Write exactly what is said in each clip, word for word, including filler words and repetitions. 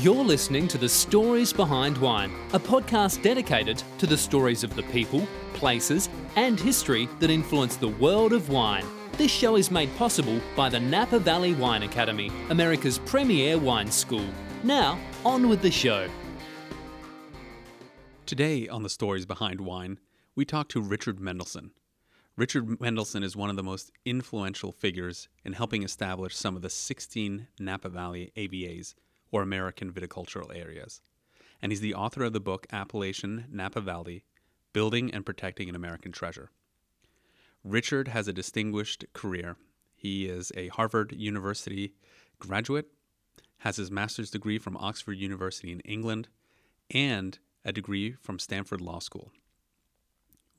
You're listening to the Stories Behind Wine, a podcast dedicated to the stories of the people, places, and history that influence the world of wine. This show is made possible by the Napa Valley Wine Academy, America's premier wine school. Now, on with the show. Today on the Stories Behind Wine, we talk to Richard Mendelson. Richard Mendelson is one of the most influential figures in helping establish some of the sixteen Napa Valley A V As, or American Viticultural Areas. And he's the author of the book Appellation Napa Valley: Building and Protecting an American Treasure. Richard has a distinguished career. He is a Harvard University graduate, has his master's degree from Oxford University in England, and a degree from Stanford Law School.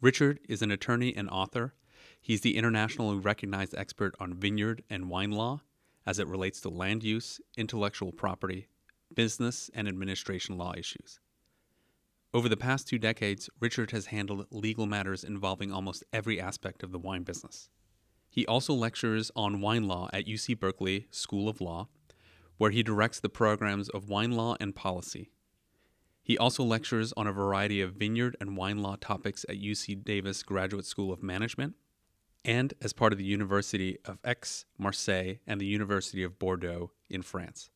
Richard is an attorney and author. He's the internationally recognized expert on vineyard and wine law as it relates to land use, intellectual property, business, and administration law issues. Over the past two decades, Richard has handled legal matters involving almost every aspect of the wine business. He also lectures on wine law at U C Berkeley School of Law, where he directs the programs of wine law and policy. He also lectures on a variety of vineyard and wine law topics at U C Davis Graduate School of Management, and as part of the University of Aix-Marseille and the University of Bordeaux in France.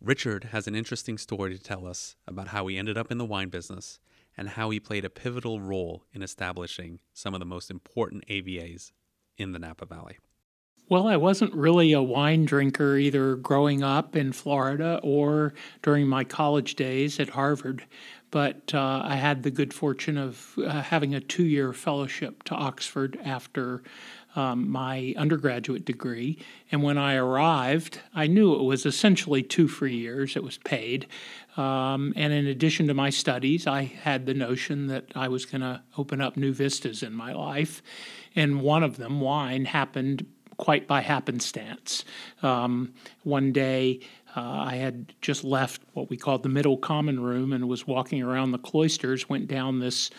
Richard has an interesting story to tell us about how he ended up in the wine business and how he played a pivotal role in establishing some of the most important A V As in the Napa Valley. Well, I wasn't really a wine drinker either growing up in Florida or during my college days at Harvard, but uh, I had the good fortune of uh, having a two-year fellowship to Oxford after um, my undergraduate degree. And when I arrived, I knew it was essentially two free years. It was paid. Um, and in addition to my studies, I had the notion that I was going to open up new vistas in my life. And one of them, wine, happened quite by happenstance. Um, one day, uh, I had just left what we called the middle common room and was walking around the cloisters, went down this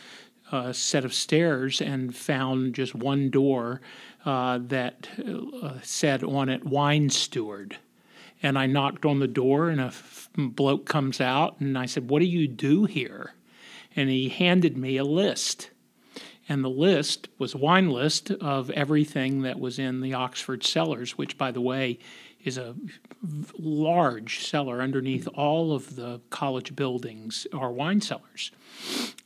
uh, set of stairs and found just one door uh, that uh, said on it, wine steward. And I knocked on the door and a f- bloke comes out and I said, "What do you do here?" And he handed me a list. And the list was a wine list of everything that was in the Oxford cellars, which, by the way, is a large cellar underneath all of the college buildings are wine cellars.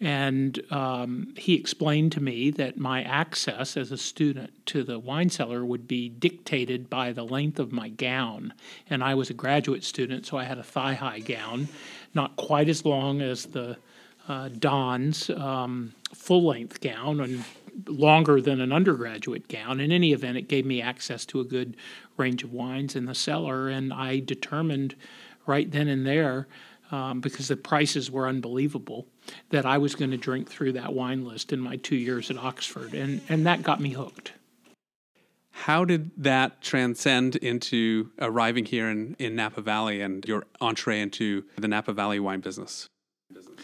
And um, he explained to me that my access as a student to the wine cellar would be dictated by the length of my gown. And I was a graduate student, so I had a thigh-high gown, not quite as long as the Uh, Don's um, full-length gown and longer than an undergraduate gown. In any event, it gave me access to a good range of wines in the cellar, and I determined right then and there, um, because the prices were unbelievable, that I was going to drink through that wine list in my two years at Oxford, and, and that got me hooked. How did that transcend into arriving here in, in Napa Valley and your entree into the Napa Valley wine business? business.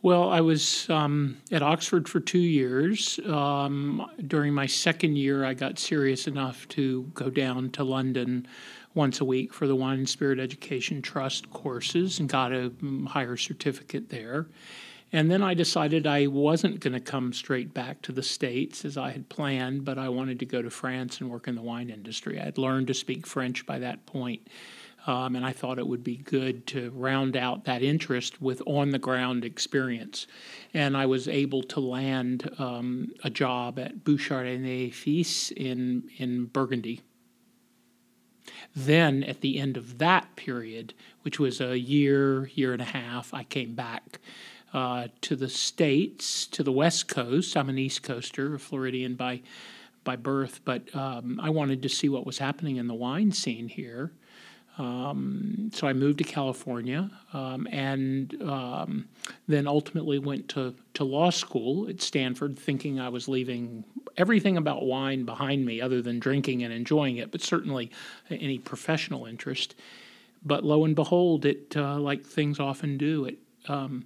Well, I was um, at Oxford for two years. Um, during my second year, I got serious enough to go down to London once a week for the Wine and Spirit Education Trust courses and got a higher certificate there. And then I decided I wasn't going to come straight back to the States as I had planned, but I wanted to go to France and work in the wine industry. I had learned to speak French by that point. Um, and I thought it would be good to round out that interest with on-the-ground experience. And I was able to land um, a job at Bouchard et Fils in, in Burgundy. Then at the end of that period, which was a year, year and a half, I came back uh, to the States, to the West Coast. I'm an East Coaster, a Floridian by, by birth, but um, I wanted to see what was happening in the wine scene here. Um, so I moved to California um, and um, then ultimately went to, to law school at Stanford, thinking I was leaving everything about wine behind me other than drinking and enjoying it, but certainly any professional interest. But lo and behold, it, uh, like things often do, it, um,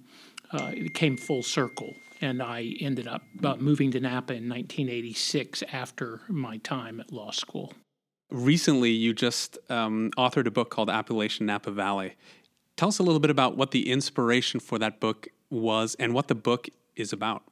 uh, it came full circle. And I ended up uh, moving to Napa in nineteen eighty-six after my time at law school. Recently, you just um, authored a book called Appellation Napa Valley. Tell us a little bit about what the inspiration for that book was and what the book is about.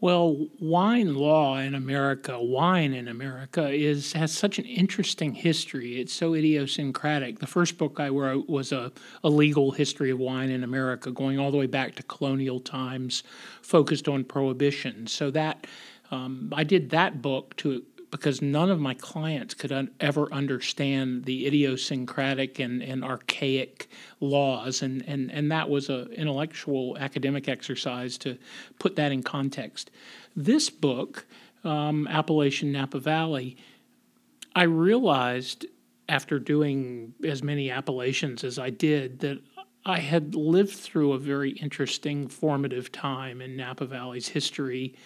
Well, wine law in America, wine in America is has such an interesting history. It's so idiosyncratic. The first book I wrote was a, a legal history of wine in America, going all the way back to colonial times, focused on prohibition. So that um, I did that book to because none of my clients could un- ever understand the idiosyncratic and, and archaic laws, and, and, and that was an intellectual academic exercise to put that in context. This book, um, Appellation Napa Valley, I realized after doing as many appellations as I did that I had lived through a very interesting formative time in Napa Valley's history.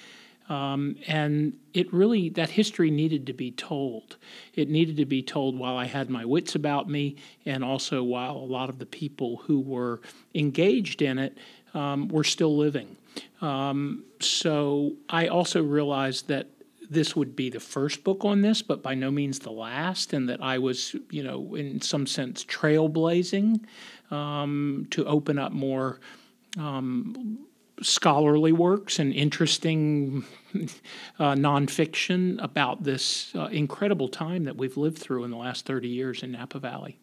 Um, and it really, that history needed to be told. It needed to be told while I had my wits about me, and also while a lot of the people who were engaged in it um, were still living. Um, so I also realized that this would be the first book on this, but by no means the last, and that I was, you know, in some sense trailblazing um, to open up more um scholarly works and interesting uh, nonfiction about this uh, incredible time that we've lived through in the last thirty years in Napa Valley.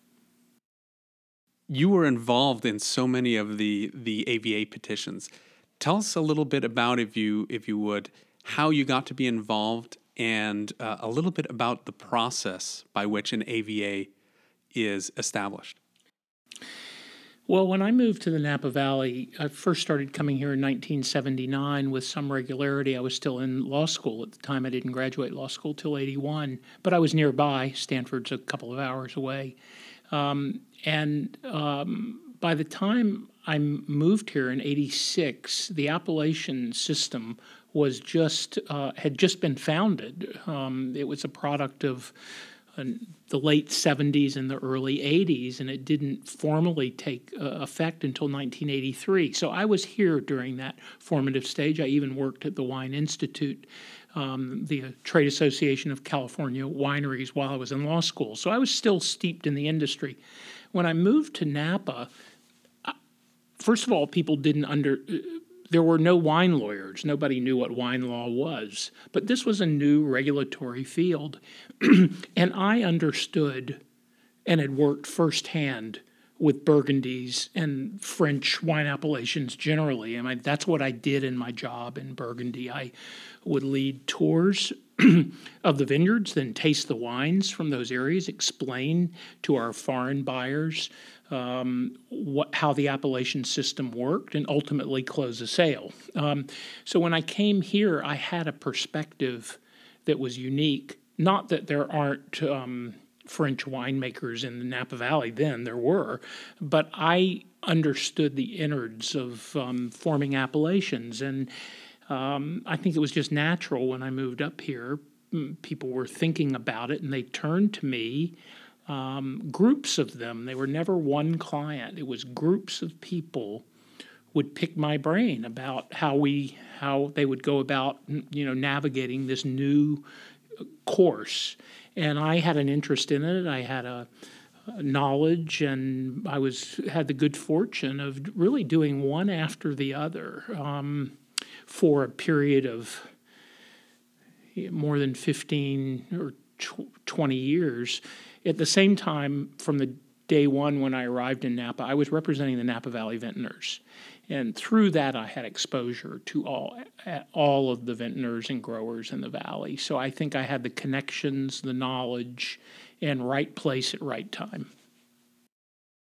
You were involved in so many of the the A V A petitions. Tell us a little bit about, if you if you would, how you got to be involved, and uh, a little bit about the process by which an A V A is established. Well, when I moved to the Napa Valley, I first started coming here in nineteen seventy-nine with some regularity. I was still in law school at the time. I didn't graduate law school till eighty-one, but I was nearby. Stanford's a couple of hours away. Um, and um, by the time I moved here in eighty-six, the appellation system was just uh, had just been founded. Um, it was a product of the late seventies and the early eighties, and it didn't formally take uh, effect until nineteen eighty-three. So I was here during that formative stage. I even worked at the Wine Institute, um, the uh, Trade Association of California Wineries, while I was in law school. So I was still steeped in the industry. When I moved to Napa, I, first of all, people didn't under... Uh, There were no wine lawyers. Nobody knew what wine law was. But this was a new regulatory field. And I understood and had worked firsthand with Burgundies and French wine appellations generally. I mean, that's what I did in my job in Burgundy. I would lead tours of the vineyards, then taste the wines from those areas, explain to our foreign buyers um, what, how the appellation system worked, and ultimately close a sale. Um, so when I came here, I had a perspective that was unique. Not that there aren't um, French winemakers in the Napa Valley then, there were, but I understood the innards of um, forming appellations, and Um, I think it was just natural when I moved up here. People were thinking about it, and they turned to me, um, groups of them. They were never one client. It was groups of people would pick my brain about how we, how they would go about, you know, navigating this new course. And I had an interest in it. I had a knowledge, and I was had the good fortune of really doing one after the other. Um, for a period of more than fifteen or twenty years. At the same time, from the day one when I arrived in Napa, I was representing the Napa Valley Vintners. And through that, I had exposure to all, all of the vintners and growers in the valley. So I think I had the connections, the knowledge, and right place at right time.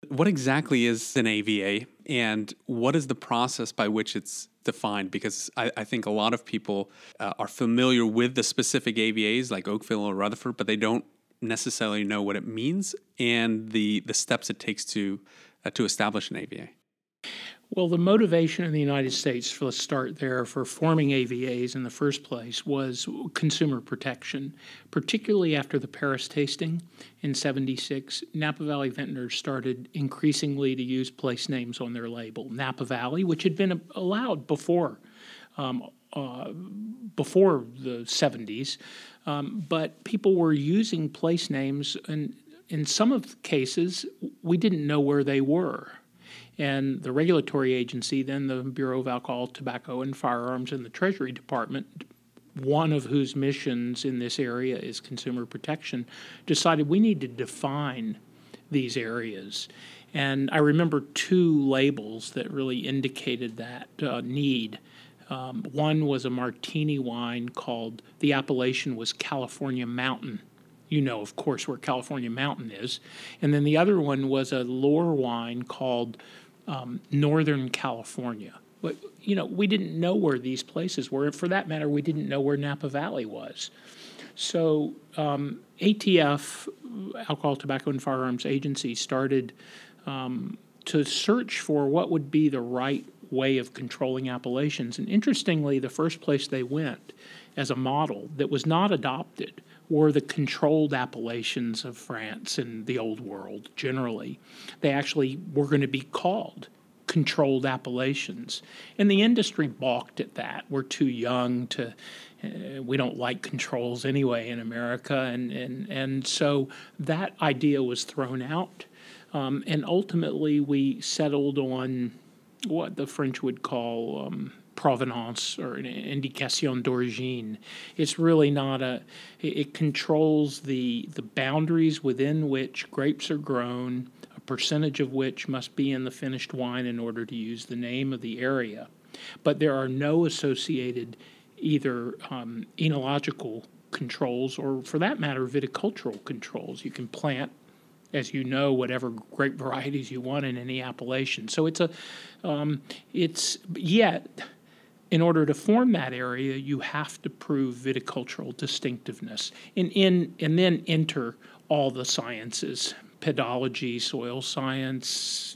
What exactly is an A V A, and what is the process by which it's defined? Because I, I think a lot of people uh, are familiar with the specific A V As like Oakville or Rutherford, but they don't necessarily know what it means and the, the steps it takes to uh, to establish an A V A. Well, the motivation in the United States, for, let's start there, for forming A V As in the first place was consumer protection. Particularly after the Paris tasting in seventy-six, Napa Valley vintners started increasingly to use place names on their label. Napa Valley, which had been allowed before um, uh, before the seventies, um, but people were using place names and in some of the cases, we didn't know where they were. And the regulatory agency, then the Bureau of Alcohol, Tobacco, and Firearms, and the Treasury Department, one of whose missions in this area is consumer protection, decided we need to define these areas. And I remember two labels that really indicated that uh, need. Um, one was a martini wine called, the appellation was California Mountain. You know, of course, where California Mountain is. And then the other one was a Loire wine called um, Northern California. But, you know, we didn't know where these places were. For that matter, we didn't know where Napa Valley was. So um, A T F, Alcohol, Tobacco, and Firearms Agency, started um, to search for what would be the right way of controlling appellations. And interestingly, the first place they went as a model that was not adopted were the controlled appellations of France and the old world generally. They actually were going to be called controlled appellations. And the industry balked at that. We're too young to, uh, we don't like controls anyway in America. And, and, and so that idea was thrown out. Um, and ultimately we settled on what the French would call um, provenance or an indication d'origine. It's really not a, it controls the, the boundaries within which grapes are grown, a percentage of which must be in the finished wine in order to use the name of the area. But there are no associated either um, enological controls or, for that matter, viticultural controls. You can plant, as you know, whatever grape varieties you want in any appellation. So it's a, um, it's, yet, in order to form that area, you have to prove viticultural distinctiveness and, in, and then enter all the sciences, pedology, soil science,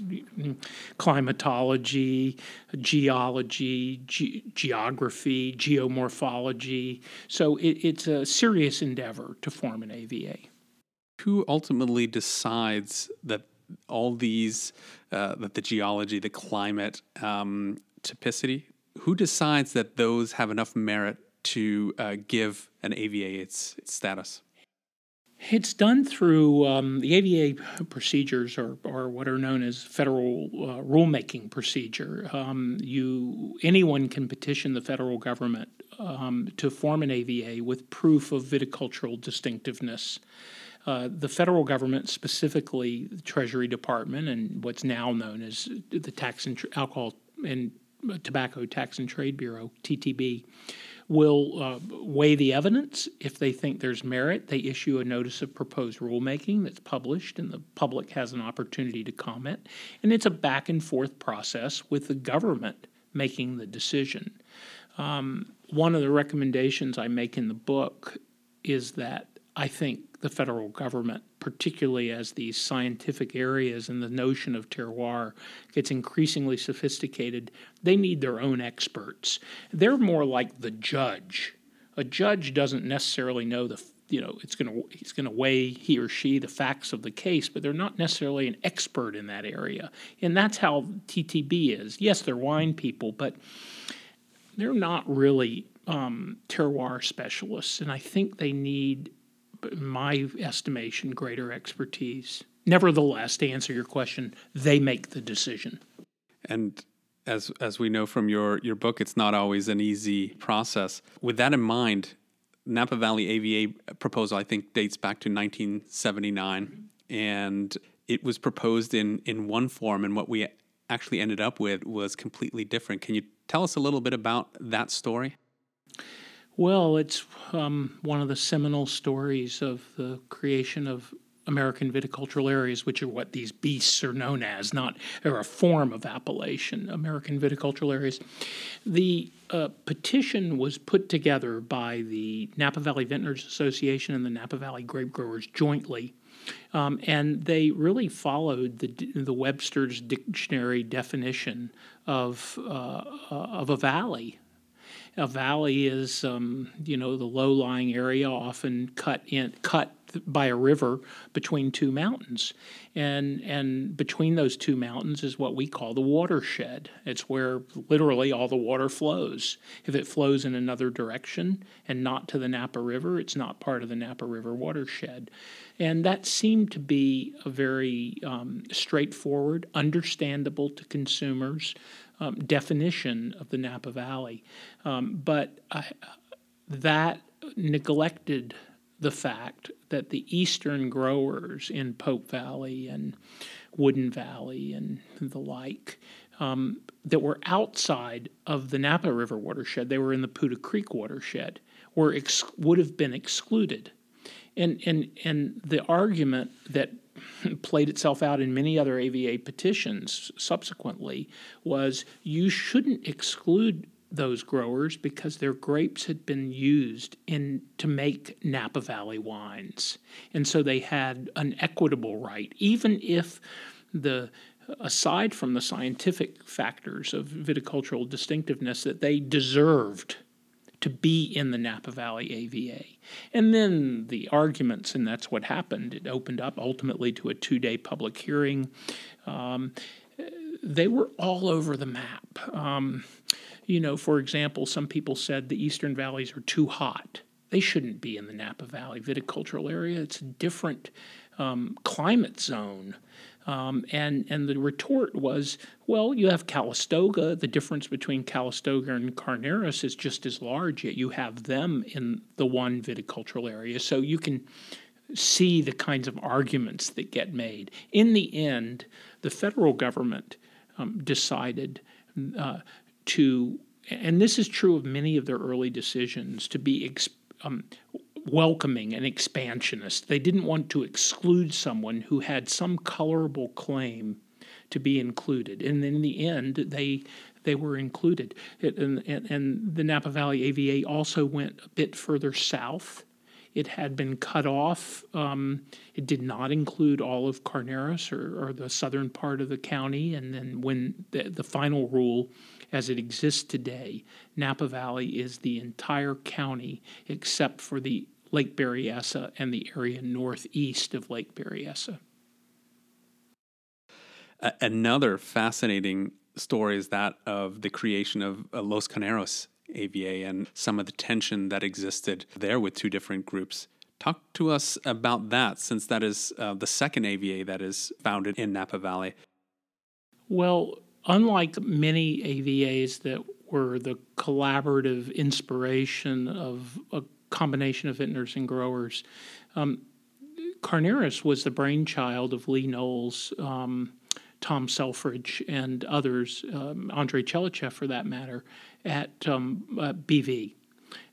climatology, geology, ge- geography, geomorphology. So it, it's a serious endeavor to form an A V A. Who ultimately decides that all these, uh, that the geology, the climate, um, typicity, who decides that those have enough merit to uh, give an A V A its, its status? It's done through um, the A V A procedures, or, or what are known as federal uh, rulemaking procedure. Um, you anyone can petition the federal government um, to form an A V A with proof of viticultural distinctiveness. Uh, the federal government, specifically the Treasury Department and what's now known as the Tax and Tr- Alcohol and Tobacco Tax and Trade Bureau, T T B, will uh, weigh the evidence. If they think there's merit, they issue a notice of proposed rulemaking that's published, and the public has an opportunity to comment. And it's a back-and-forth process with the government making the decision. Um, one of the recommendations I make in the book is that I think the federal government, particularly as these scientific areas and the notion of terroir gets increasingly sophisticated, they need their own experts. They're more like the judge. A judge doesn't necessarily know the, you know, it's going to he's going to weigh he or she the facts of the case, but they're not necessarily an expert in that area. And that's how T T B is. Yes, they're wine people, but they're not really um, terroir specialists, and I think they need, in my estimation, greater expertise. Nevertheless, to answer your question, they make the decision. And as as we know from your, your book, it's not always an easy process. With that in mind, Napa Valley A V A proposal, I think, dates back to nineteen seventy-nine. And it was proposed in, in one form, and what we actually ended up with was completely different. Can you tell us a little bit about that story? Well, it's um, one of the seminal stories of the creation of American Viticultural Areas, which are what these beasts are known as, not or a form of appellation, American Viticultural Areas. The uh, petition was put together by the Napa Valley Vintners Association and the Napa Valley Grape Growers jointly, um, and they really followed the the Webster's Dictionary definition of uh, of a valley. A valley is, um, you know, the low-lying area often cut in, cut by a river between two mountains. And and between those two mountains is what we call the watershed. It's where literally all the water flows. If it flows in another direction and not to the Napa River, it's not part of the Napa River watershed. And that seemed to be a very um, straightforward, understandable to consumers um, definition of the Napa Valley. Um, but I, that neglected the fact that the eastern growers in Pope Valley and Woodin Valley and the like um, that were outside of the Napa River watershed, they were in the Poudre Creek watershed, were ex- would have been excluded. And, and, and the argument that played itself out in many other A V A petitions subsequently was you shouldn't exclude those growers because their grapes had been used in to make Napa Valley wines. And so they had an equitable right, even if the aside from the scientific factors of viticultural distinctiveness that they deserved to be in the Napa Valley A V A. And then the arguments, and that's what happened. It opened up ultimately to a two-day public hearing. Um, they were all over the map. Um, you know, for example, some people said the Eastern Valleys are too hot. They shouldn't be in the Napa Valley viticultural area. It's a different um, climate zone. Um, and, and the retort was, well, you have Calistoga. The difference between Calistoga and Carneros is just as large, yet you have them in the one viticultural area. So you can see the kinds of arguments that get made. In the end, the federal government um, decided uh, to, and this is true of many of their early decisions, to be ex- um, welcoming and expansionist. They didn't want to exclude someone who had some colorable claim to be included. And in the end, they they were included. It, and, and, and the Napa Valley A V A also went a bit further south. It had been cut off. Um, it did not include all of Carneros or, or the southern part of the county. And then when the, the final rule, as it exists today, Napa Valley is the entire county except for the Lake Berryessa and the area northeast of Lake Berryessa. Uh, another fascinating story is that of the creation of uh, Los Carneros A V A and some of the tension that existed there with two different groups. Talk to us about that, since that is uh, the second A V A that is founded in Napa Valley. Well, unlike many A V As that were the collaborative inspiration of a combination of vintners and growers. Um, Carneros was the brainchild of Lee Knowles, um, Tom Selfridge, and others, um, Andrei Chelychev for that matter, at um, uh, B V.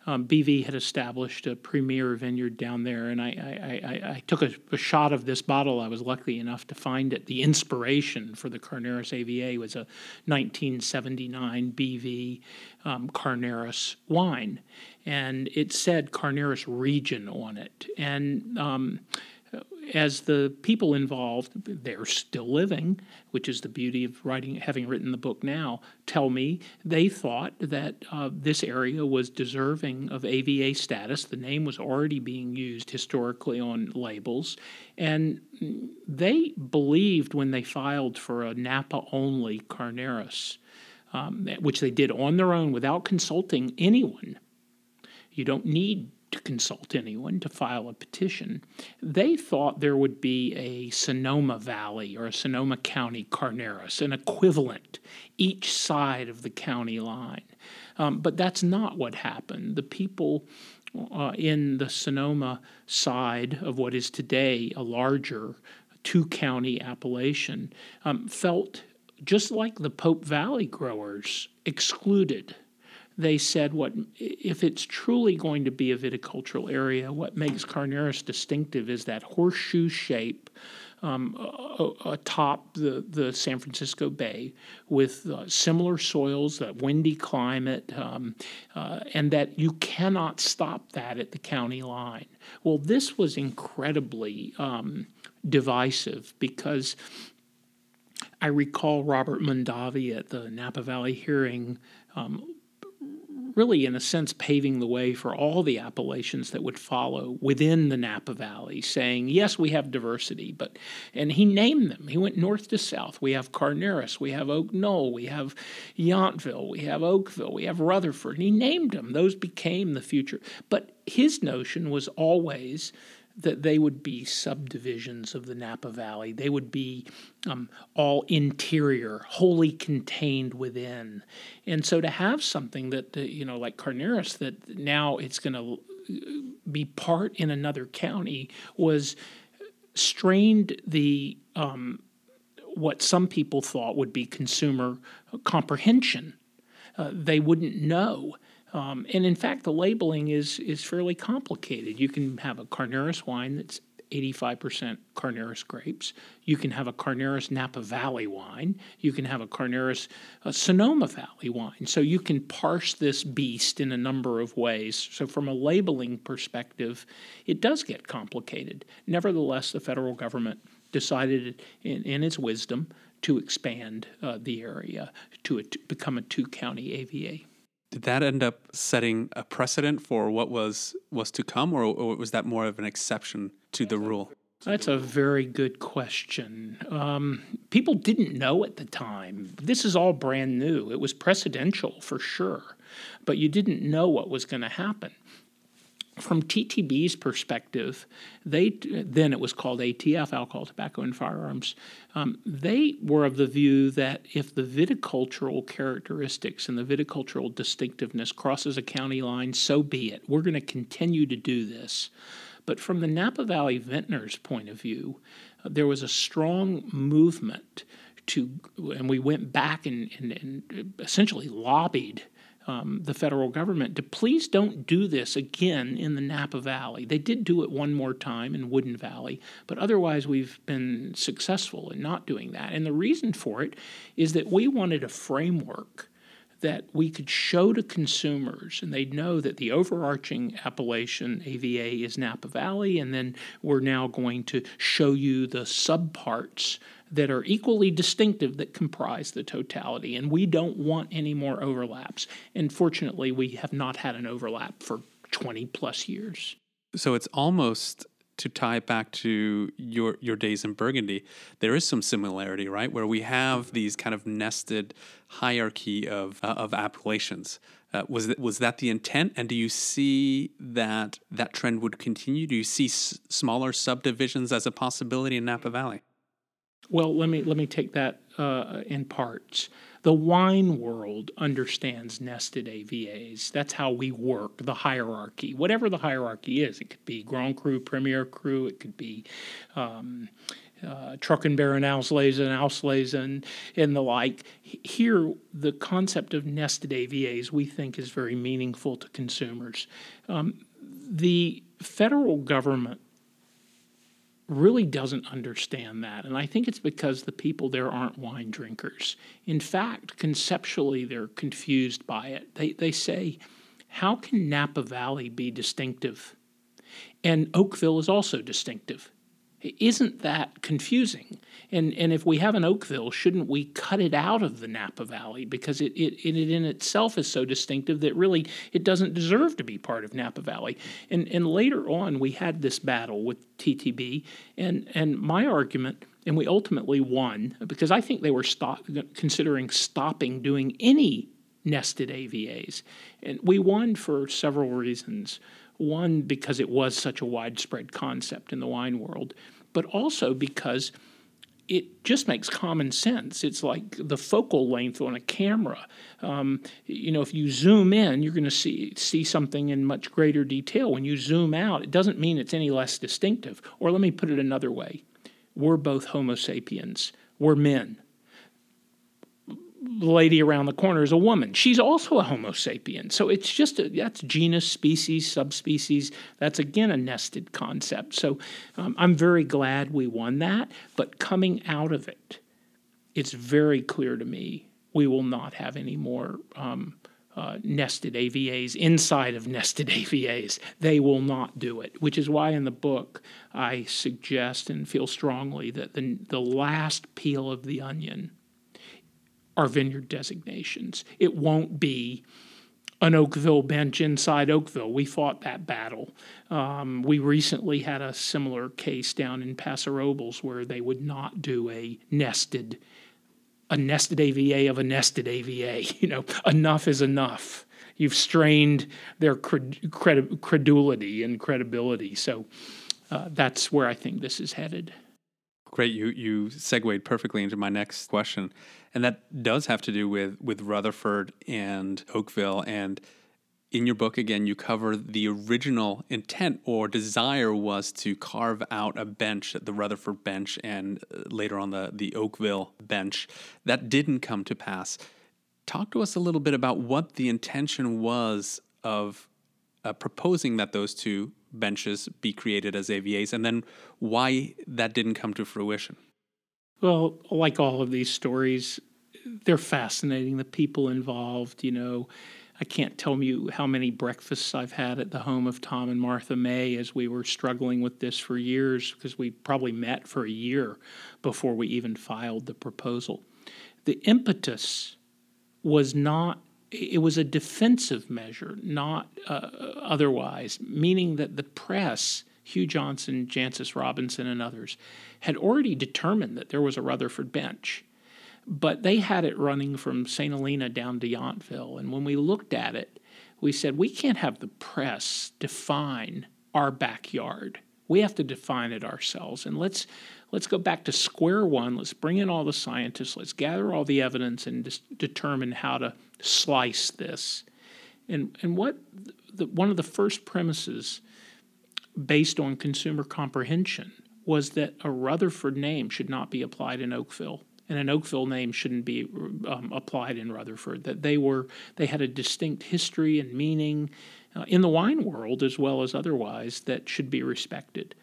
Um, B V had established a premier vineyard down there, and I, I, I, I took a, a shot of this bottle. I was lucky enough to find it. The inspiration for the Carneros A V A was a nineteen seventy-nine B V um, Carneros wine, and it said Carneros region on it. And um, as the people involved, they're still living, which is the beauty of writing, having written the book now, tell me they thought that uh, this area was deserving of A V A status. The name was already being used historically on labels. And they believed when they filed for a Napa-only Carneros, um, which they did on their own without consulting anyone. You don't need to consult anyone to file a petition. They thought there would be a Sonoma Valley or a Sonoma County Carneros, an equivalent each side of the county line. Um, but that's not what happened. The people uh, in the Sonoma side of what is today a larger two-county appellation um, felt, just like the Pope Valley growers, excluded. They said, "What if it's truly going to be a viticultural area, what makes Carneros distinctive is that horseshoe shape um, atop the, the San Francisco Bay with uh, similar soils, that windy climate, um, uh, and that you cannot stop that at the county line." Well, this was incredibly um, divisive because I recall Robert Mondavi at the Napa Valley hearing um, really, in a sense, paving the way for all the appellations that would follow within the Napa Valley, saying, yes, we have diversity, but, and he named them. He went north to south. We have Carneros, we have Oak Knoll, we have Yountville, we have Oakville, we have Rutherford, and he named them. Those became the future. But his notion was always that they would be subdivisions of the Napa Valley. They would be um, all interior, wholly contained within. And so to have something that, uh, you know, like Carneros, that now it's going to be part in another county, was strained the um, what some people thought would be consumer comprehension. Uh, they wouldn't know. Um, and in fact, the labeling is is fairly complicated. You can have a Carneros wine that's eighty-five percent Carneros grapes. You can have a Carneros Napa Valley wine. You can have a Carneros uh, Sonoma Valley wine. So you can parse this beast in a number of ways. So from a labeling perspective, it does get complicated. Nevertheless, the federal government decided in, in its wisdom to expand uh, the area to, a, to become a two-county A V A. Did that end up setting a precedent for what was, was to come, or, or was that more of an exception to the rule? That's a very good question. Um, people didn't know at the time. This is all brand new. It was precedential for sure, but you didn't know what was going to happen. From T T B's perspective, they then it was called A T F, Alcohol, Tobacco, and Firearms. Um, they were of the view that if the viticultural characteristics and the viticultural distinctiveness crosses a county line, so be it. We're going to continue to do this. But from the Napa Valley Vintners' point of view, uh, there was a strong movement to, and we went back and, and, and essentially lobbied Um, the federal government to please don't do this again in the Napa Valley. They did do it one more time in Woodin Valley, but otherwise we've been successful in not doing that. And the reason for it is that we wanted a framework that we could show to consumers, and they'd know that the overarching appellation A V A is Napa Valley, and then we're now going to show you the subparts that are equally distinctive that comprise the totality, and we don't want any more overlaps. And fortunately, we have not had an overlap for twenty plus years. So it's almost, to tie it back to your your days in Burgundy, there is some similarity, right? Where we have these kind of nested hierarchy of uh, of appellations. Uh, was that, was that the intent? And do you see that that trend would continue? Do you see s- smaller subdivisions as a possibility in Napa Valley? Well, let me let me take that uh, in parts. The wine world understands nested A V As. That's how we work, the hierarchy. Whatever the hierarchy is, it could be Grand Cru, Premier Cru, it could be um, uh, Trockenbaron Auslesen, Auslesen, and the like. Here, the concept of nested A V As we think is very meaningful to consumers. Um, the federal government really doesn't understand that. And I think it's because the people there aren't wine drinkers. In fact, conceptually, they're confused by it. They they say, how can Napa Valley be distinctive? And Oakville is also distinctive. Isn't that confusing? And and if we have an Oakville, shouldn't we cut it out of the Napa Valley? Because it, it, it in itself is so distinctive that really it doesn't deserve to be part of Napa Valley. And and later on, we had this battle with T T B, and, and my argument, and we ultimately won, because I think they were stop, considering stopping doing any nested A V As. And we won for several reasons. One, because it was such a widespread concept in the wine world, but also because it just makes common sense. It's like the focal length on a camera. Um, you know, if you zoom in, you're going to see see something in much greater detail. When you zoom out, it doesn't mean it's any less distinctive. Or let me put it another way. We're both Homo sapiens. We're men. The lady around the corner is a woman. She's also a Homo sapien. So it's just a, that's genus, species, subspecies. That's, again, a nested concept. So um, I'm very glad we won that. But coming out of it, it's very clear to me we will not have any more um, uh, nested A V As inside of nested A V As. They will not do it, which is why in the book I suggest and feel strongly that the, the last peel of the onion are vineyard designations. It won't be an Oakville bench inside Oakville. We fought that battle. Um, we recently had a similar case down in Paso Robles where they would not do a nested, a nested A V A of a nested A V A. You know, enough is enough. You've strained their cred- cred- credulity and credibility. So uh, that's where I think this is headed. Great. You you segued perfectly into my next question. And that does have to do with, with Rutherford and Oakville. And in your book, again, you cover the original intent or desire was to carve out a bench, the Rutherford bench, and later on the, the Oakville bench. That didn't come to pass. Talk to us a little bit about what the intention was of uh, proposing that those two benches be created as A V As, and then why that didn't come to fruition. Well, like all of these stories, they're fascinating. The people involved, you know, I can't tell you how many breakfasts I've had at the home of Tom and Martha May as we were struggling with this for years, because we probably met for a year before we even filed the proposal. The impetus was not, it was a defensive measure, not uh, otherwise, meaning that the press, Hugh Johnson, Jancis Robinson, and others, had already determined that there was a Rutherford bench. But they had it running from Saint Helena down to Yountville. And when we looked at it, we said, we can't have the press define our backyard. We have to define it ourselves. And let's let's go back to square one. Let's bring in all the scientists. Let's gather all the evidence and dis- determine how to slice this. And and what the, one of the first premises based on consumer comprehension was that a Rutherford name should not be applied in Oakville, and an Oakville name shouldn't be um, applied in Rutherford, that they were they had a distinct history and meaning uh, in the wine world as well as otherwise that should be respected.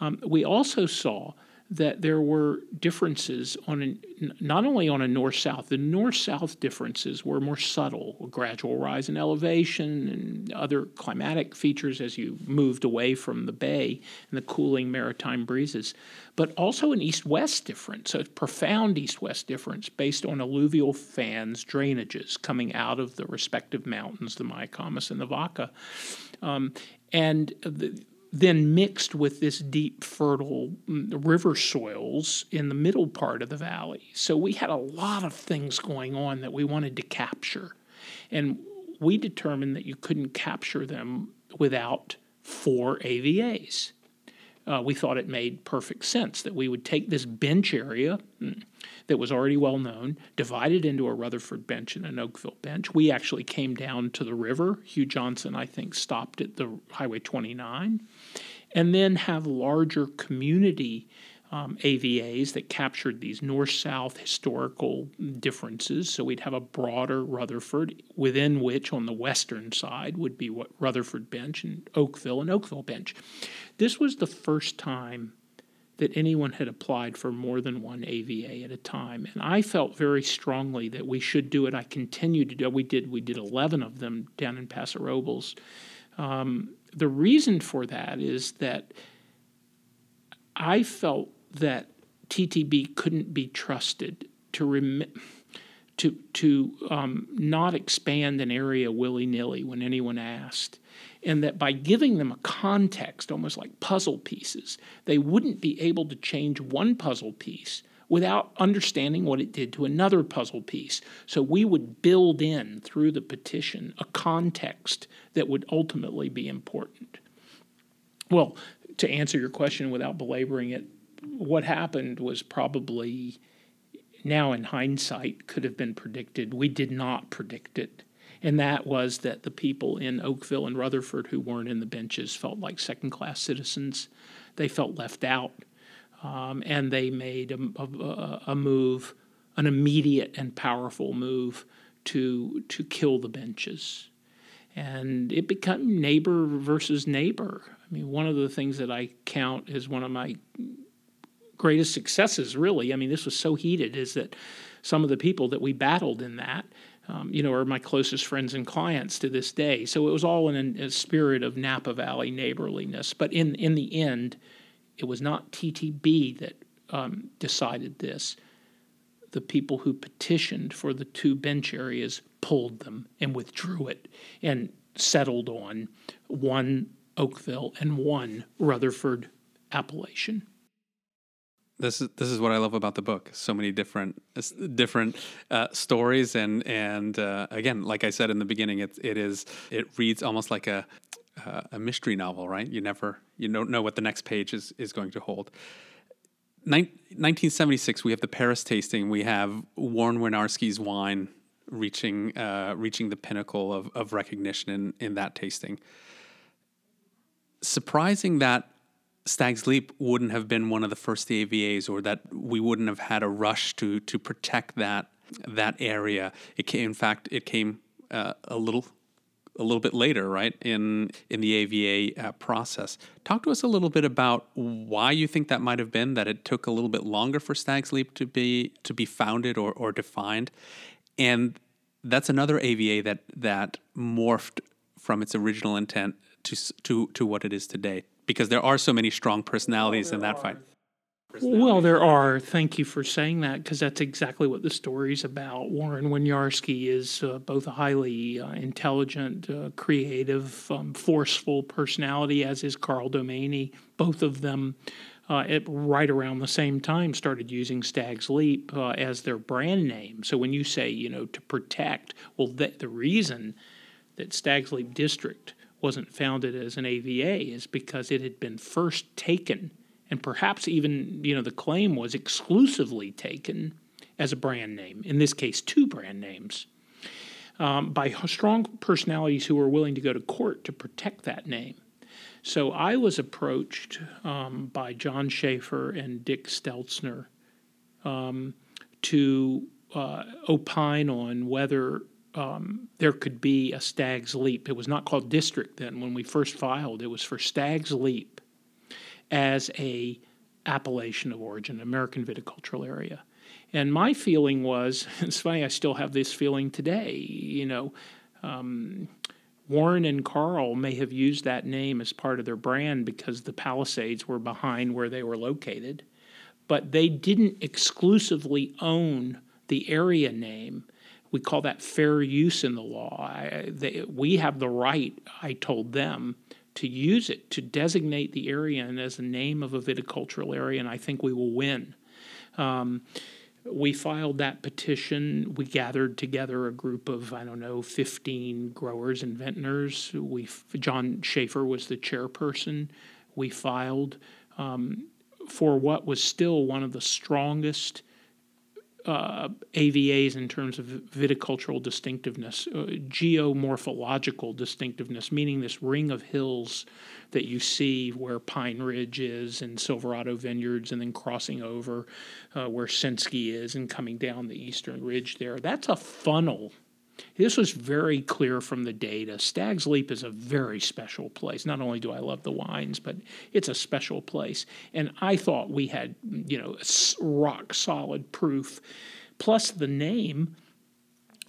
Um, we also saw that there were differences on an, not only on a north-south. The north-south differences were more subtle, a gradual rise in elevation and other climatic features as you moved away from the bay and the cooling maritime breezes, but also an east-west difference, a profound east-west difference based on alluvial fans, drainages coming out of the respective mountains, the Mayacamas and the Vaca, um, and the then mixed with this deep, fertile river soils in the middle part of the valley. So we had a lot of things going on that we wanted to capture. And we determined that you couldn't capture them without four A V As. Uh, we thought it made perfect sense that we would take this bench area that was already well known, divide it into a Rutherford bench and an Oakville bench. We actually came down to the river. Hugh Johnson, I think, stopped at the Highway twenty-nine, and then have larger community um, A V As that captured these north-south historical differences. So we'd have a broader Rutherford, within which on the western side would be what Rutherford bench and Oakville and Oakville bench. This was the first time that anyone had applied for more than one A V A at a time. And I felt very strongly that we should do it. I continued to do it. We did, we did eleven of them down in Paso Robles. Um, the reason for that is that I felt that T T B couldn't be trusted to rem- to, to um, not expand an area willy-nilly when anyone asked. And that by giving them a context, almost like puzzle pieces, they wouldn't be able to change one puzzle piece without understanding what it did to another puzzle piece. So we would build in, through the petition, a context that would ultimately be important. Well, to answer your question without belaboring it, what happened was probably, now in hindsight, could have been predicted. We did not predict it. And that was that the people in Oakville and Rutherford who weren't in the benches felt like second-class citizens. They felt left out, um, and they made a, a, a move, an immediate and powerful move to to kill the benches. And it became neighbor versus neighbor. I mean, one of the things that I count as one of my greatest successes, really, I mean, this was so heated, is that some of the people that we battled in that, Um, you know, are my closest friends and clients to this day. So it was all in a spirit of Napa Valley neighborliness. But in, in the end, it was not T T B that um, decided this. the people who petitioned for the two bench areas pulled them and withdrew it and settled on one Oakville and one Rutherford appellation. This is this is what I love about the book. So many different different uh, stories, and and uh, again, like I said in the beginning, it it is it reads almost like a uh, a mystery novel, right? You never you don't know what the next page is is going to hold. Nin- nineteen seventy-six, we have the Paris tasting. We have Warren Winiarski's wine reaching uh, reaching the pinnacle of of recognition in, in that tasting. Surprising that Stag's Leap wouldn't have been one of the first A V As, or that we wouldn't have had a rush to to protect that that area. It came, in fact, it came uh, a little a little bit later, right, in in the A V A uh, process. Talk to us a little bit about why you think that might have been, that it took a little bit longer for Stag's Leap to be to be founded or or defined, and that's another A V A that that morphed from its original intent to to to what it is today. Because there are so many strong personalities in that fight. Well, there are. Thank you for saying that, because that's exactly what the story's about. Warren Winiarski is uh, both a highly uh, intelligent, uh, creative, um, forceful personality, as is Carl Domaney. Both of them, uh, at right around the same time, started using Stag's Leap uh, as their brand name. So when you say, you know, to protect, well, th- the reason that Stag's Leap District wasn't founded as an A V A is because it had been first taken, and perhaps even, you know, the claim was exclusively taken as a brand name, in this case two brand names, um, by strong personalities who were willing to go to court to protect that name. So I was approached um, by John Schaefer and Dick Stelzner um, to uh, opine on whether Um, there could be a Stag's Leap. It was not called District then. When we first filed, it was for Stag's Leap as a appellation of origin, American Viticultural Area. And my feeling was, it's funny, I still have this feeling today, you know, um, Warren and Carl may have used that name as part of their brand because the Palisades were behind where they were located, but they didn't exclusively own the area name. We call that fair use in the law. I, they, we have the right, I told them, to use it, to designate the area as the name of a viticultural area, and I think we will win. Um, we filed that petition. We gathered together a group of, I don't know, fifteen growers and vintners. We, John Schaefer was the chairperson. We filed um, for what was still one of the strongest Uh, A V As in terms of viticultural distinctiveness, uh, geomorphological distinctiveness, meaning this ring of hills that you see where Pine Ridge is and Silverado Vineyards, and then crossing over uh, where Sinsky is and coming down the eastern ridge there. That's a funnel. This was very clear from the data. Stag's Leap is a very special place. Not only do I love the wines, but it's a special place. And I thought we had, you know, rock-solid proof. Plus the name,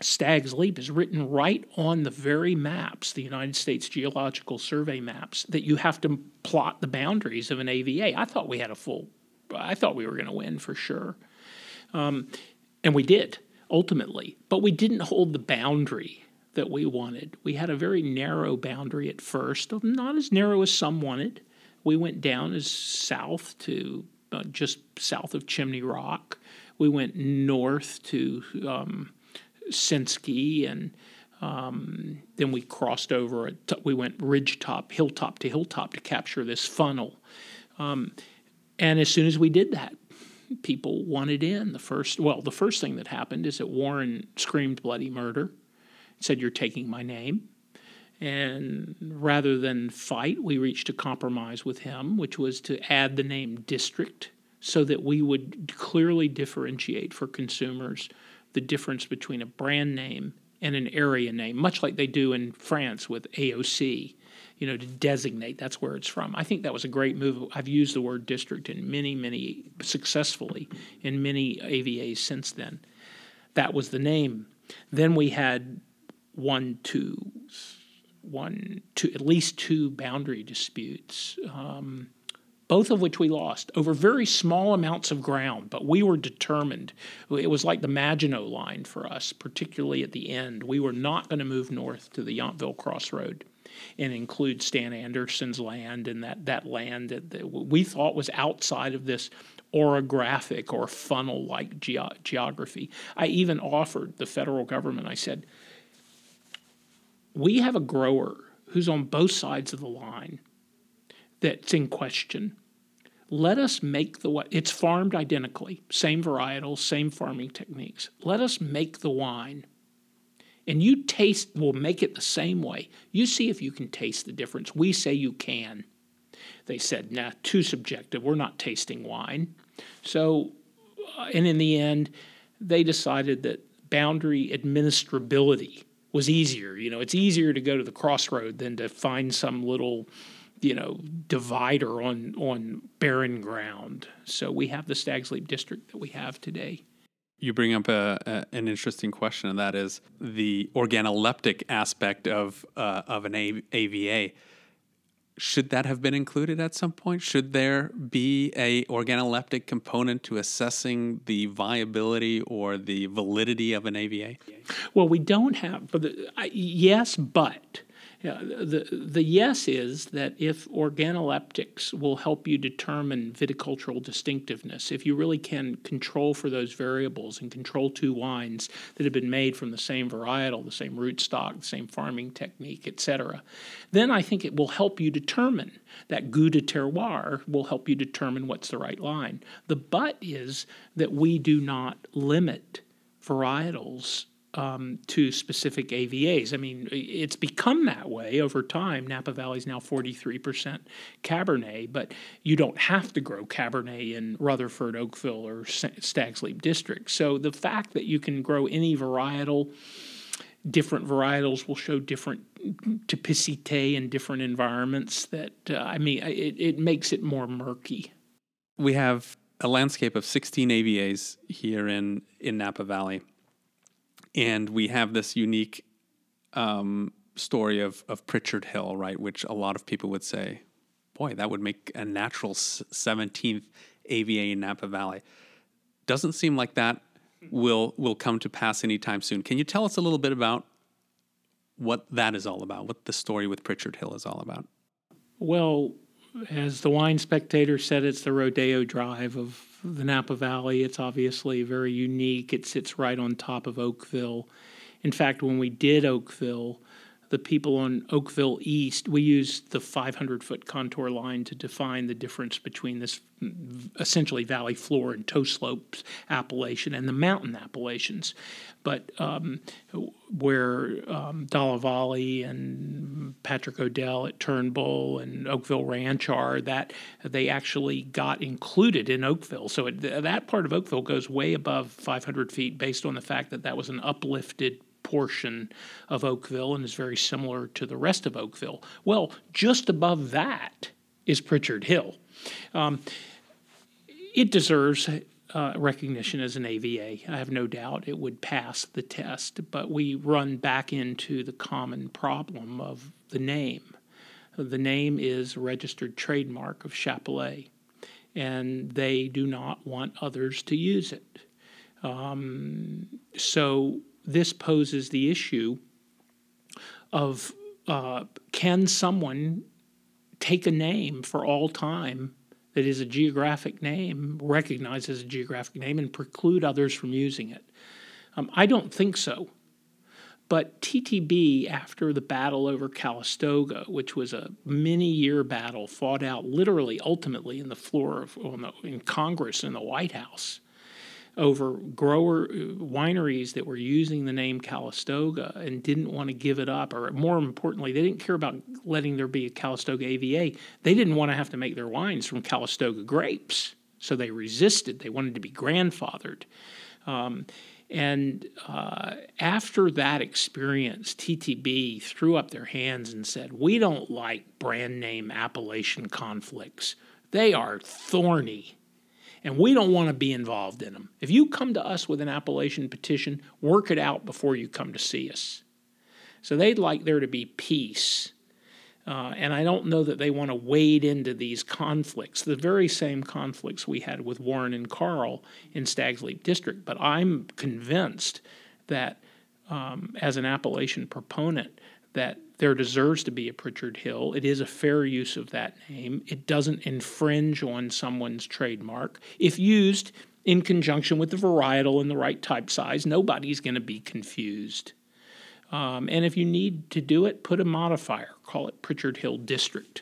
Stag's Leap, is written right on the very maps, the United States Geological Survey maps, that you have to plot the boundaries of an A V A. I thought we had a full – I thought we were going to win for sure. Um, and we did. Ultimately, but we didn't hold the boundary that we wanted. We had a very narrow boundary at first, not as narrow as some wanted. We went down as south to uh, just south of Chimney Rock. We went north to um, Sinsky, and um, then we crossed over. At t- we went ridgetop, hilltop to hilltop to capture this funnel. Um, and as soon as we did that, people wanted in. The first, well, the first thing that happened is that Warren screamed bloody murder, said, "You're taking my name." And rather than fight, we reached a compromise with him, which was to add the name District so that we would clearly differentiate for consumers the difference between a brand name and an area name, much like they do in France with A O C. You know, to designate that's where it's from. I think that was a great move. I've used the word district in many, many successfully in many A V As since then. That was the name. Then we had one, two, one, two, at least two boundary disputes, um, both of which we lost over very small amounts of ground, but we were determined. It was like the Maginot Line for us, particularly at the end. We were not going to move north to the Yountville Crossroad and include Stan Anderson's land and that, that land that, that we thought was outside of this orographic or funnel-like ge- geography. I even offered the federal government, I said, we have a grower who's on both sides of the line that's in question. Let us make the wine. It's farmed identically, same varietals, same farming techniques. Let us make the wine, and you taste, we'll make it the same way. You see if you can taste the difference. We say you can. They said, nah, too subjective. We're not tasting wine. So, and in the end, they decided that boundary administrability was easier. You know, it's easier to go to the crossroad than to find some little, you know, divider on on barren ground. So we have the Stag's Leap district that we have today. You bring up a, a, an interesting question, and that is the organoleptic aspect of uh, of an A- AVA. Should that have been included at some point? Should there be a organoleptic component to assessing the viability or the validity of an A V A? Well, we don't have, but the, uh, yes, but. Yeah, the the yes is that if organoleptics will help you determine viticultural distinctiveness, if you really can control for those variables and control two wines that have been made from the same varietal, the same rootstock, the same farming technique, et cetera, then I think it will help you determine that goût de terroir will help you determine what's the right line. The but is that we do not limit varietals Um, to specific A V As. I mean, it's become that way over time. Napa Valley is now forty-three percent Cabernet, but you don't have to grow Cabernet in Rutherford, Oakville, or Stag's Leap District. So the fact that you can grow any varietal, different varietals will show different typicity in different environments that, uh, I mean, it, it makes it more murky. We have a landscape of sixteen A V As here in, in Napa Valley. And we have this unique um, story of, of Pritchard Hill, right, which a lot of people would say, boy, that would make a natural seventeenth A V A in Napa Valley. Doesn't seem like that will will come to pass anytime soon. Can you tell us a little bit about what that is all about, what the story with Pritchard Hill is all about? Well, as the Wine Spectator said, it's the Rodeo Drive of the Napa Valley. It's obviously very unique. It sits right on top of Oakville. In fact, when we did Oakville, the people on Oakville East, we used the five hundred foot contour line to define the difference between this essentially valley floor and toe slopes appellation and the mountain appellations. But um, where um, Dalla Valley and Patrick O'Dell at Turnbull and Oakville Ranch are, that they actually got included in Oakville. So it, that part of Oakville goes way above five hundred feet based on the fact that that was an uplifted portion of Oakville and is very similar to the rest of Oakville. Well, just above that is Pritchard Hill. Um, it deserves uh, recognition as an A V A. I have no doubt it would pass the test, but we run back into the common problem of the name. The name is a registered trademark of Chapelet, and they do not want others to use it. Um, so This poses the issue of uh, can someone take a name for all time that is a geographic name, recognized as a geographic name, and preclude others from using it? Um, I don't think so. But T T B, after the battle over Calistoga, which was a many-year battle fought out literally ultimately in the floor of on the, in Congress in the White House, over grower wineries that were using the name Calistoga and didn't want to give it up, or more importantly, they didn't care about letting there be a Calistoga A V A. They didn't want to have to make their wines from Calistoga grapes, so they resisted. They wanted to be grandfathered. Um, and uh, after that experience, T T B threw up their hands and said, we don't like brand name appellation conflicts. They are thorny, and we don't want to be involved in them. If you come to us with an appellation petition, work it out before you come to see us. So they'd like there to be peace. Uh, and I don't know that they want to wade into these conflicts, the very same conflicts we had with Warren and Carl in Stag's Leap District. But I'm convinced that um, as an Appalachian proponent, that there deserves to be a Pritchard Hill. It is a fair use of that name. It doesn't infringe on someone's trademark. If used in conjunction with the varietal and the right type size, nobody's going to be confused. Um, and if you need to do it, put a modifier. Call it Pritchard Hill District.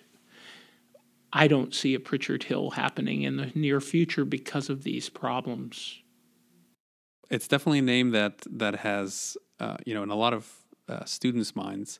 I don't see a Pritchard Hill happening in the near future because of these problems. It's definitely a name that that has, uh, you know, in a lot of uh, students' minds,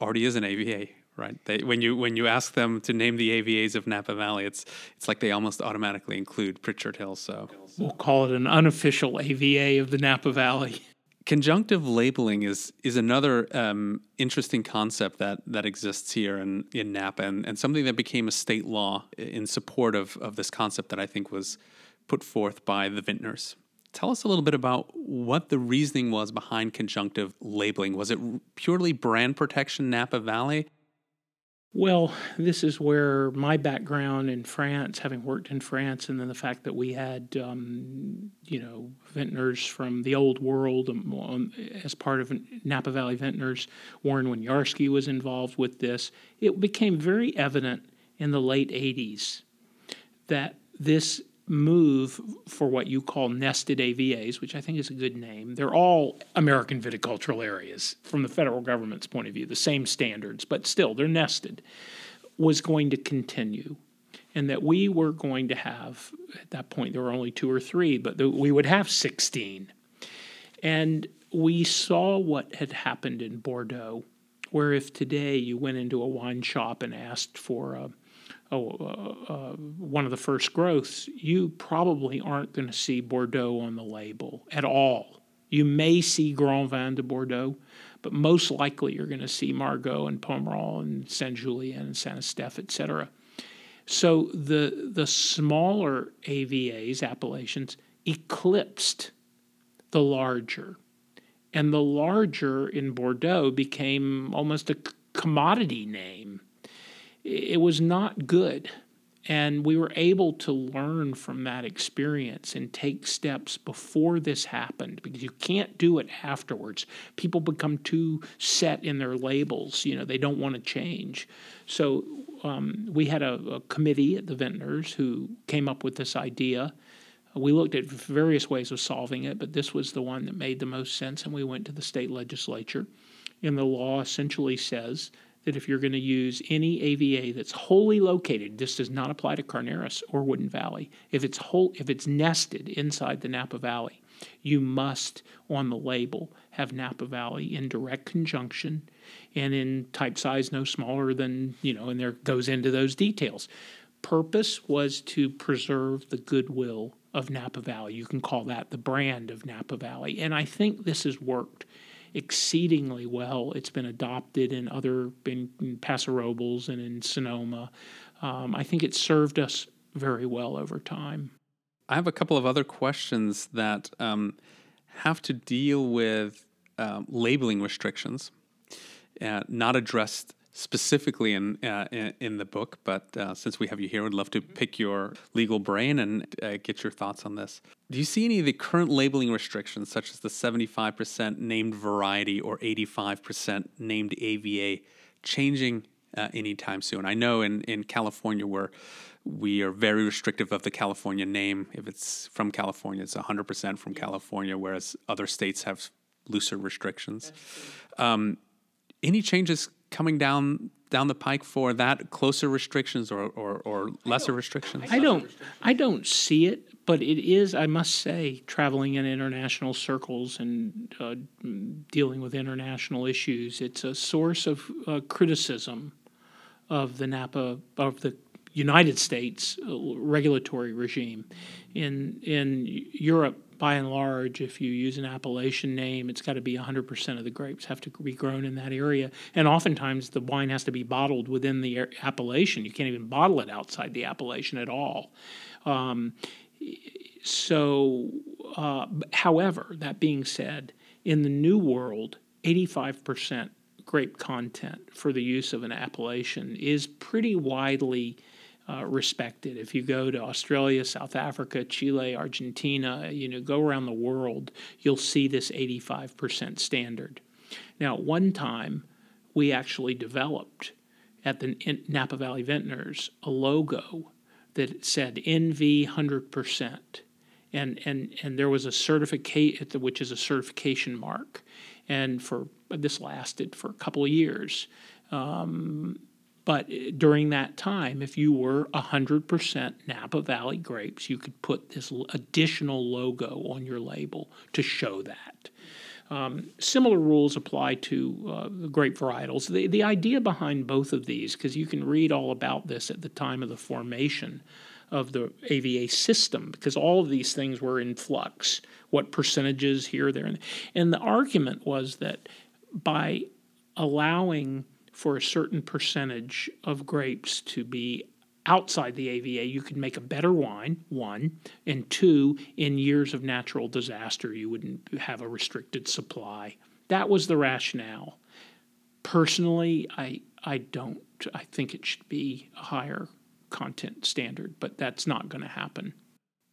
already is an A V A, right? They, when you when you ask them to name the A V As of Napa Valley, it's it's like they almost automatically include Pritchard Hill. So we'll call it an unofficial A V A of the Napa Valley. Conjunctive labeling is is another um, interesting concept that that exists here in, in Napa, and, and something that became a state law in support of, of this concept that I think was put forth by the vintners. Tell us a little bit about what the reasoning was behind conjunctive labeling. Was it purely brand protection, Napa Valley? Well, this is where my background in France, having worked in France, and then the fact that we had, um, you know, vintners from the old world um, um, as part of Napa Valley Vintners. Warren Winiarski was involved with this. It became very evident in the late eighties that this move for what you call nested A V As, which I think is a good name. They're all American viticultural areas from the federal government's point of view, the same standards, but still they're nested, was going to continue. And that we were going to have, at that point there were only two or three, but th- we would have sixteen. And we saw what had happened in Bordeaux, where if today you went into a wine shop and asked for a Oh, uh, uh, one of the first growths, you probably aren't going to see Bordeaux on the label at all. You may see Grand Vin de Bordeaux, but most likely you're going to see Margaux and Pomerol and Saint-Julien and Saint-Estèphe, et cetera. So the, the smaller A V As, appellations, eclipsed the larger. And the larger in Bordeaux became almost a commodity name. It was not good, and we were able to learn from that experience and take steps before this happened, because you can't do it afterwards. People become too set in their labels. You know, they don't want to change. So um, we had a, a committee at the Vintners who came up with this idea. We looked at various ways of solving it, but this was the one that made the most sense, and we went to the state legislature, and the law essentially says that if you're going to use any A V A that's wholly located, this does not apply to Carneros or Woodin Valley, if it's whole, if it's nested inside the Napa Valley, you must, on the label, have Napa Valley in direct conjunction and in type size no smaller than, you know, and there goes into those details. Purpose was to preserve the goodwill of Napa Valley. You can call that the brand of Napa Valley. And I think this has worked exceedingly well. It's been adopted in other, in, in Paso Robles and in Sonoma. Um, I think it served us very well over time. I have a couple of other questions that um, have to deal with uh, labeling restrictions, uh, not addressed specifically in uh, in the book, but uh, since we have you here, we'd love to pick your legal brain and uh, get your thoughts on this. Do you see any of the current labeling restrictions, such as the seventy-five percent named variety or eighty-five percent named A V A, changing uh, anytime soon? I know in, in California, where we are very restrictive of the California name. If it's from California, it's one hundred percent from California, whereas other states have looser restrictions. Um, any changes coming down down the pike for that, closer restrictions or, or, or lesser restrictions? I don't I don't see it, but it is, I must say, traveling in international circles and uh, dealing with international issues, it's a source of uh, criticism of the Napa, of the United States regulatory regime. In in Europe, by and large, if you use an appellation name, it's got to be one hundred percent of the grapes have to be grown in that area. And oftentimes the wine has to be bottled within the appellation. You can't even bottle it outside the appellation at all. Um, so, uh, however, that being said, in the New World, eighty-five percent grape content for the use of an appellation is pretty widely uh, respected. If you go to Australia, South Africa, Chile, Argentina, you know, go around the world, you'll see this eighty-five percent standard. Now, at one time, we actually developed at the Napa Valley Vintners a logo that said N V one hundred percent. And, and and there was a certificate, which is a certification mark, and for this lasted for a couple of years. Um, but during that time, if you were one hundred percent Napa Valley grapes, you could put this additional logo on your label to show that. Um, similar rules apply to uh, grape varietals. The, the idea behind both of these, because you can read all about this at the time of the formation of the A V A system, because all of these things were in flux, what percentages here, there. And, and the argument was that by allowing for a certain percentage of grapes to be outside the A V A, you could make a better wine, one, and two, in years of natural disaster, you wouldn't have a restricted supply. That was the rationale. Personally, I I don't. I think it should be a higher content standard, but that's not going to happen.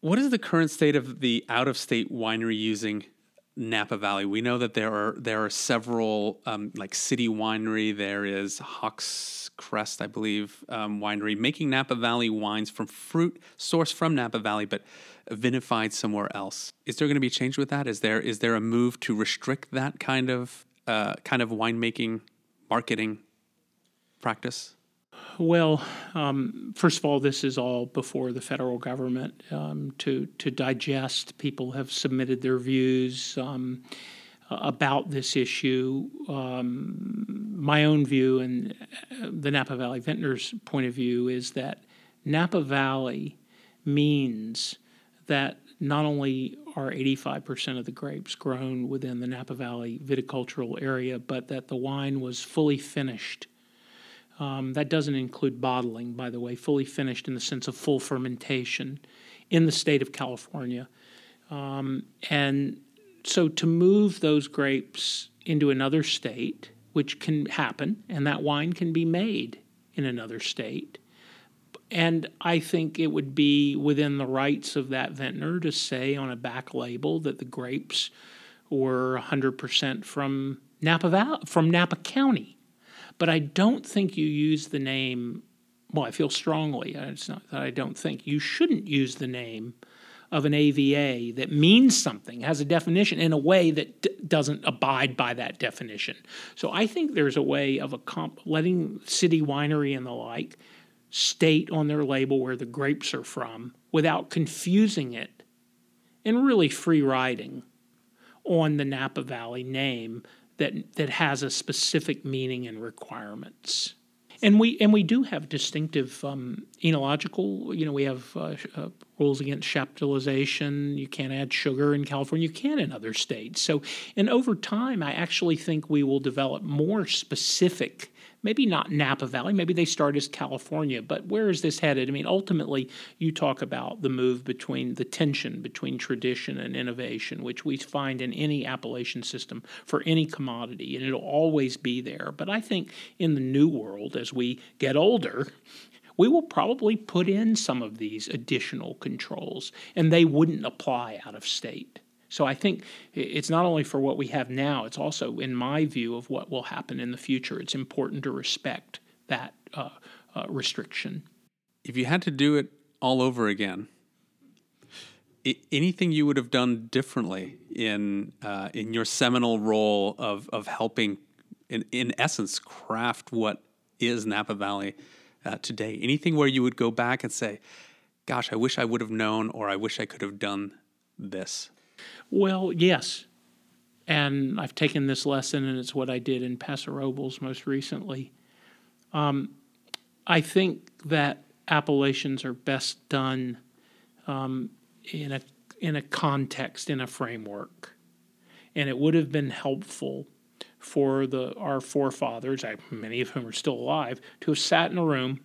What is the current state of the out-of-state winery using Napa Valley? We know that there are there are several, um, like City Winery, there is Hawks Crest, I believe, um, winery, making Napa Valley wines from fruit sourced from Napa Valley, but vinified somewhere else. Is there going to be a change with that? Is there is there a move to restrict that kind of uh, kind of winemaking, marketing practice? Well, um, first of all, this is all before the federal government um, to to digest. People have submitted their views um, about this issue. Um, my own view and the Napa Valley Vintners' point of view is that Napa Valley means that not only are eighty-five percent of the grapes grown within the Napa Valley viticultural area, but that the wine was fully finished. Um, that doesn't include bottling, by the way, fully finished in the sense of full fermentation in the state of California. Um, and so to move those grapes into another state, which can happen, and that wine can be made in another state. And I think it would be within the rights of that vintner to say on a back label that the grapes were one hundred percent from Napa Valley, from Napa County. But I don't think you use the name, well, I feel strongly, it's not that I don't think, you shouldn't use the name of an A V A that means something, has a definition in a way that d- doesn't abide by that definition. So I think there's a way of a comp- letting City Winery and the like state on their label where the grapes are from without confusing it, and really free riding on the Napa Valley name that that has a specific meaning and requirements. And we and we do have distinctive um, enological, you know, we have uh, uh, rules against chaptalization. You can't add sugar in California. You can in other states. So, and over time, I actually think we will develop more specific, maybe not Napa Valley, maybe they start as California, but where is this headed? I mean, ultimately, you talk about the move between the tension between tradition and innovation, which we find in any appellation system for any commodity, and it'll always be there. But I think in the new world, as we get older, we will probably put in some of these additional controls, and they wouldn't apply out of state. So I think it's not only for what we have now, it's also, in my view, of what will happen in the future. It's important to respect that uh, uh, restriction. If you had to do it all over again, I- anything you would have done differently in uh, in your seminal role of of helping, in, in essence, craft what is Napa Valley uh, today? Anything where you would go back and say, gosh, I wish I would have known, or I wish I could have done this? Well, yes, and I've taken this lesson, and it's what I did in Paso Robles most recently. Um, I think that appellations are best done um, in a in a context, in a framework, and it would have been helpful for the our forefathers, many of whom are still alive, to have sat in a room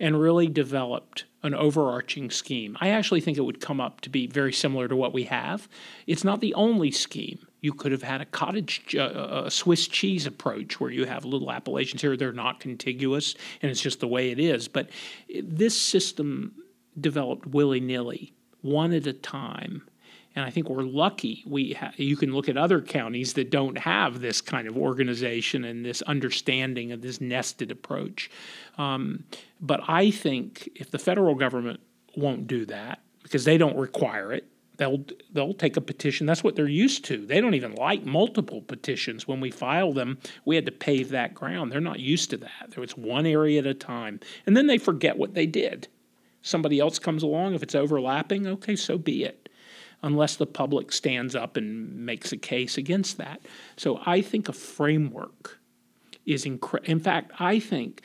and really developed an overarching scheme. I actually think it would come up to be very similar to what we have. It's not the only scheme. You could have had a cottage, uh, a Swiss cheese approach where you have little appellations here. They're not contiguous, and it's just the way it is. But this system developed willy-nilly, one at a time. And I think we're lucky. We ha- you can look at other counties that don't have this kind of organization and this understanding of this nested approach. Um, but I think if the federal government won't do that, because they don't require it, They'll they'll take a petition. That's what they're used to. They don't even like multiple petitions. When we file them, we had to pave that ground. They're not used to that. It's one area at a time. And then they forget what they did. Somebody else comes along. If it's overlapping, okay, so be it, unless the public stands up and makes a case against that. So I think a framework is incredible. In fact, I think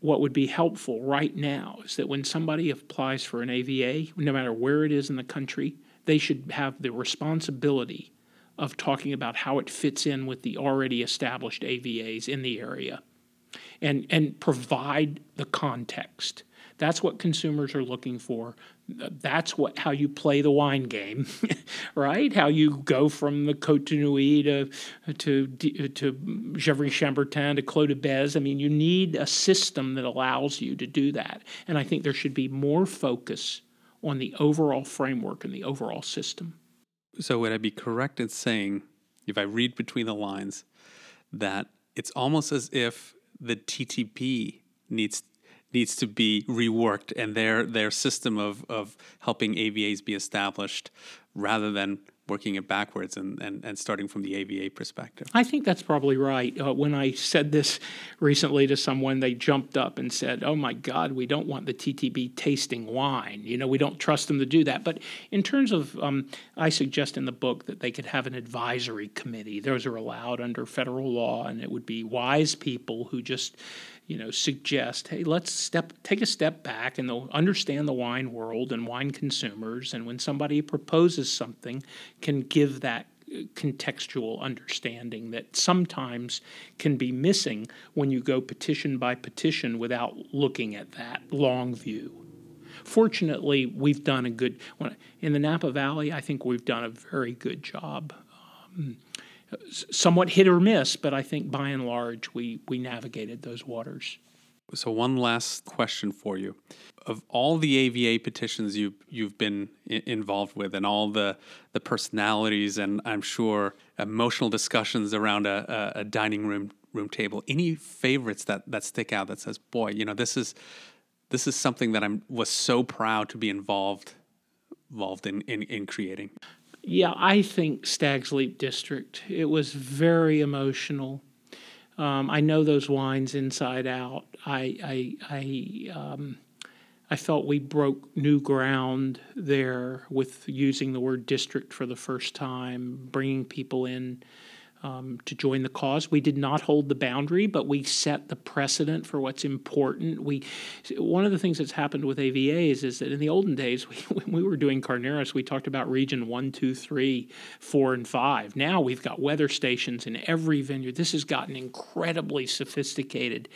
what would be helpful right now is that when somebody applies for an A V A, no matter where it is in the country, they should have the responsibility of talking about how it fits in with the already established A V As in the area and, and provide the context. That's what consumers are looking for. That's what how you play the wine game, right? How you go from the Côte de Nuit to, to, to Givry Chambertin to Clos de Bez. I mean, you need a system that allows you to do that. And I think there should be more focus on the overall framework and the overall system. So would I be correct in saying, if I read between the lines, that it's almost as if the T T B needs needs to be reworked and their their system of, of helping A V As be established rather than working it backwards and, and, and starting from the A V A perspective? I think that's probably right. Uh, when I said this recently to someone, they jumped up and said, oh my God, we don't want the T T B tasting wine. You know, we don't trust them to do that. But in terms of, um, I suggest in the book that they could have an advisory committee. Those are allowed under federal law, and it would be wise people who just, you know, suggest, hey, let's step, take a step back and they'll understand the wine world and wine consumers. And when somebody proposes something, can give that contextual understanding that sometimes can be missing when you go petition by petition without looking at that long view. Fortunately, we've done a good, in the Napa Valley, I think we've done a very good job. Um, somewhat hit or miss, but I think by and large we we navigated those waters. So one last question for you. Of all the A V A petitions you, you've been I- involved with and all the, the personalities and I'm sure emotional discussions around a, a, a dining room room table, any favorites that, that stick out that says, boy, you know, this is this is something that I was so proud to be involved involved in, in, in creating? Yeah, I think Stag's Leap District. It was very emotional. Um, I know those wines inside out. I I I, um, I felt we broke new ground there with using the word district for the first time, bringing people in um, to join the cause. We did not hold the boundary, but we set the precedent for what's important. We one of the things that's happened with A V As is that in the olden days, we, when we were doing Carneros, we talked about region one, two, three, four, and five. Now we've got weather stations in every vineyard. This has gotten incredibly sophisticated.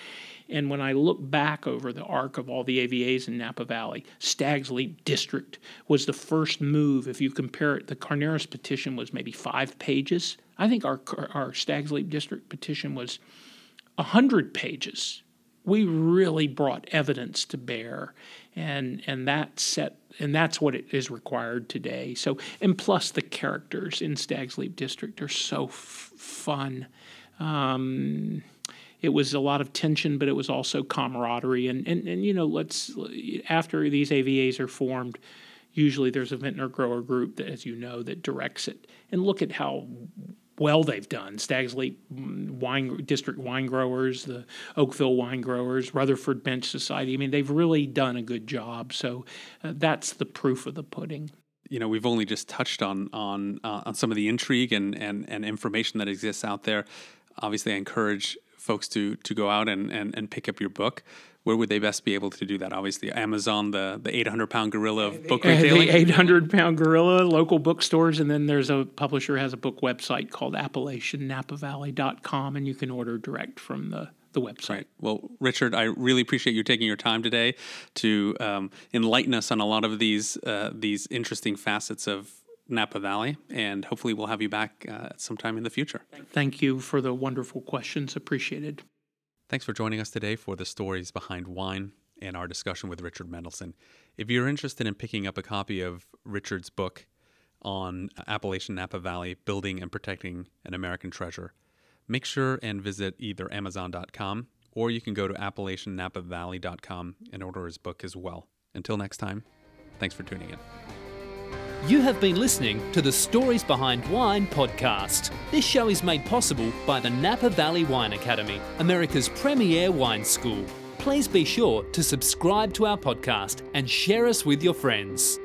And when I look back over the arc of all the A V As in Napa Valley, Stag's Leap District was the first move. If you compare it, the Carneros petition was maybe five pages. I think our our Stag's Leap District petition was one hundred pages. We really brought evidence to bear, and and that set and that's what it is required today. So and plus the characters in Stag's Leap District are so f- fun. Um, It was a lot of tension, but it was also camaraderie. And, and, and you know, let's after these A V As are formed, usually there's a vintner grower group, that, as you know, that directs it. And look at how well they've done. Stag's Leap Wine District Wine Growers, the Oakville Wine Growers, Rutherford Bench Society. I mean, they've really done a good job. So uh, that's the proof of the pudding. You know, we've only just touched on on uh, on some of the intrigue and, and, and information that exists out there. Obviously, I encourage folks to to go out and, and, and pick up your book. Where would they best be able to do that? Obviously, Amazon, the the eight hundred pound gorilla of book retailing. The eight hundred pound gorilla, local bookstores, and then there's a publisher has a book website called Appellation Napa Valley dot com, and you can order direct from the, the website. Right. Well, Richard, I really appreciate you taking your time today to um, enlighten us on a lot of these uh, these interesting facets of Napa Valley, and hopefully we'll have you back uh, sometime in the future. Thank you for the wonderful questions. Appreciated. Thanks for joining us today for the Stories Behind Wine and our discussion with Richard Mendelson. If you're interested in picking up a copy of Richard's book on Appellation Napa Valley, Building and Protecting an American Treasure, make sure and visit either amazon dot com or you can go to appellation napa valley dot com and order his book as well. Until next time, thanks for tuning in. You have been listening to the Stories Behind Wine podcast. This show is made possible by the Napa Valley Wine Academy, America's premier wine school. Please be sure to subscribe to our podcast and share us with your friends.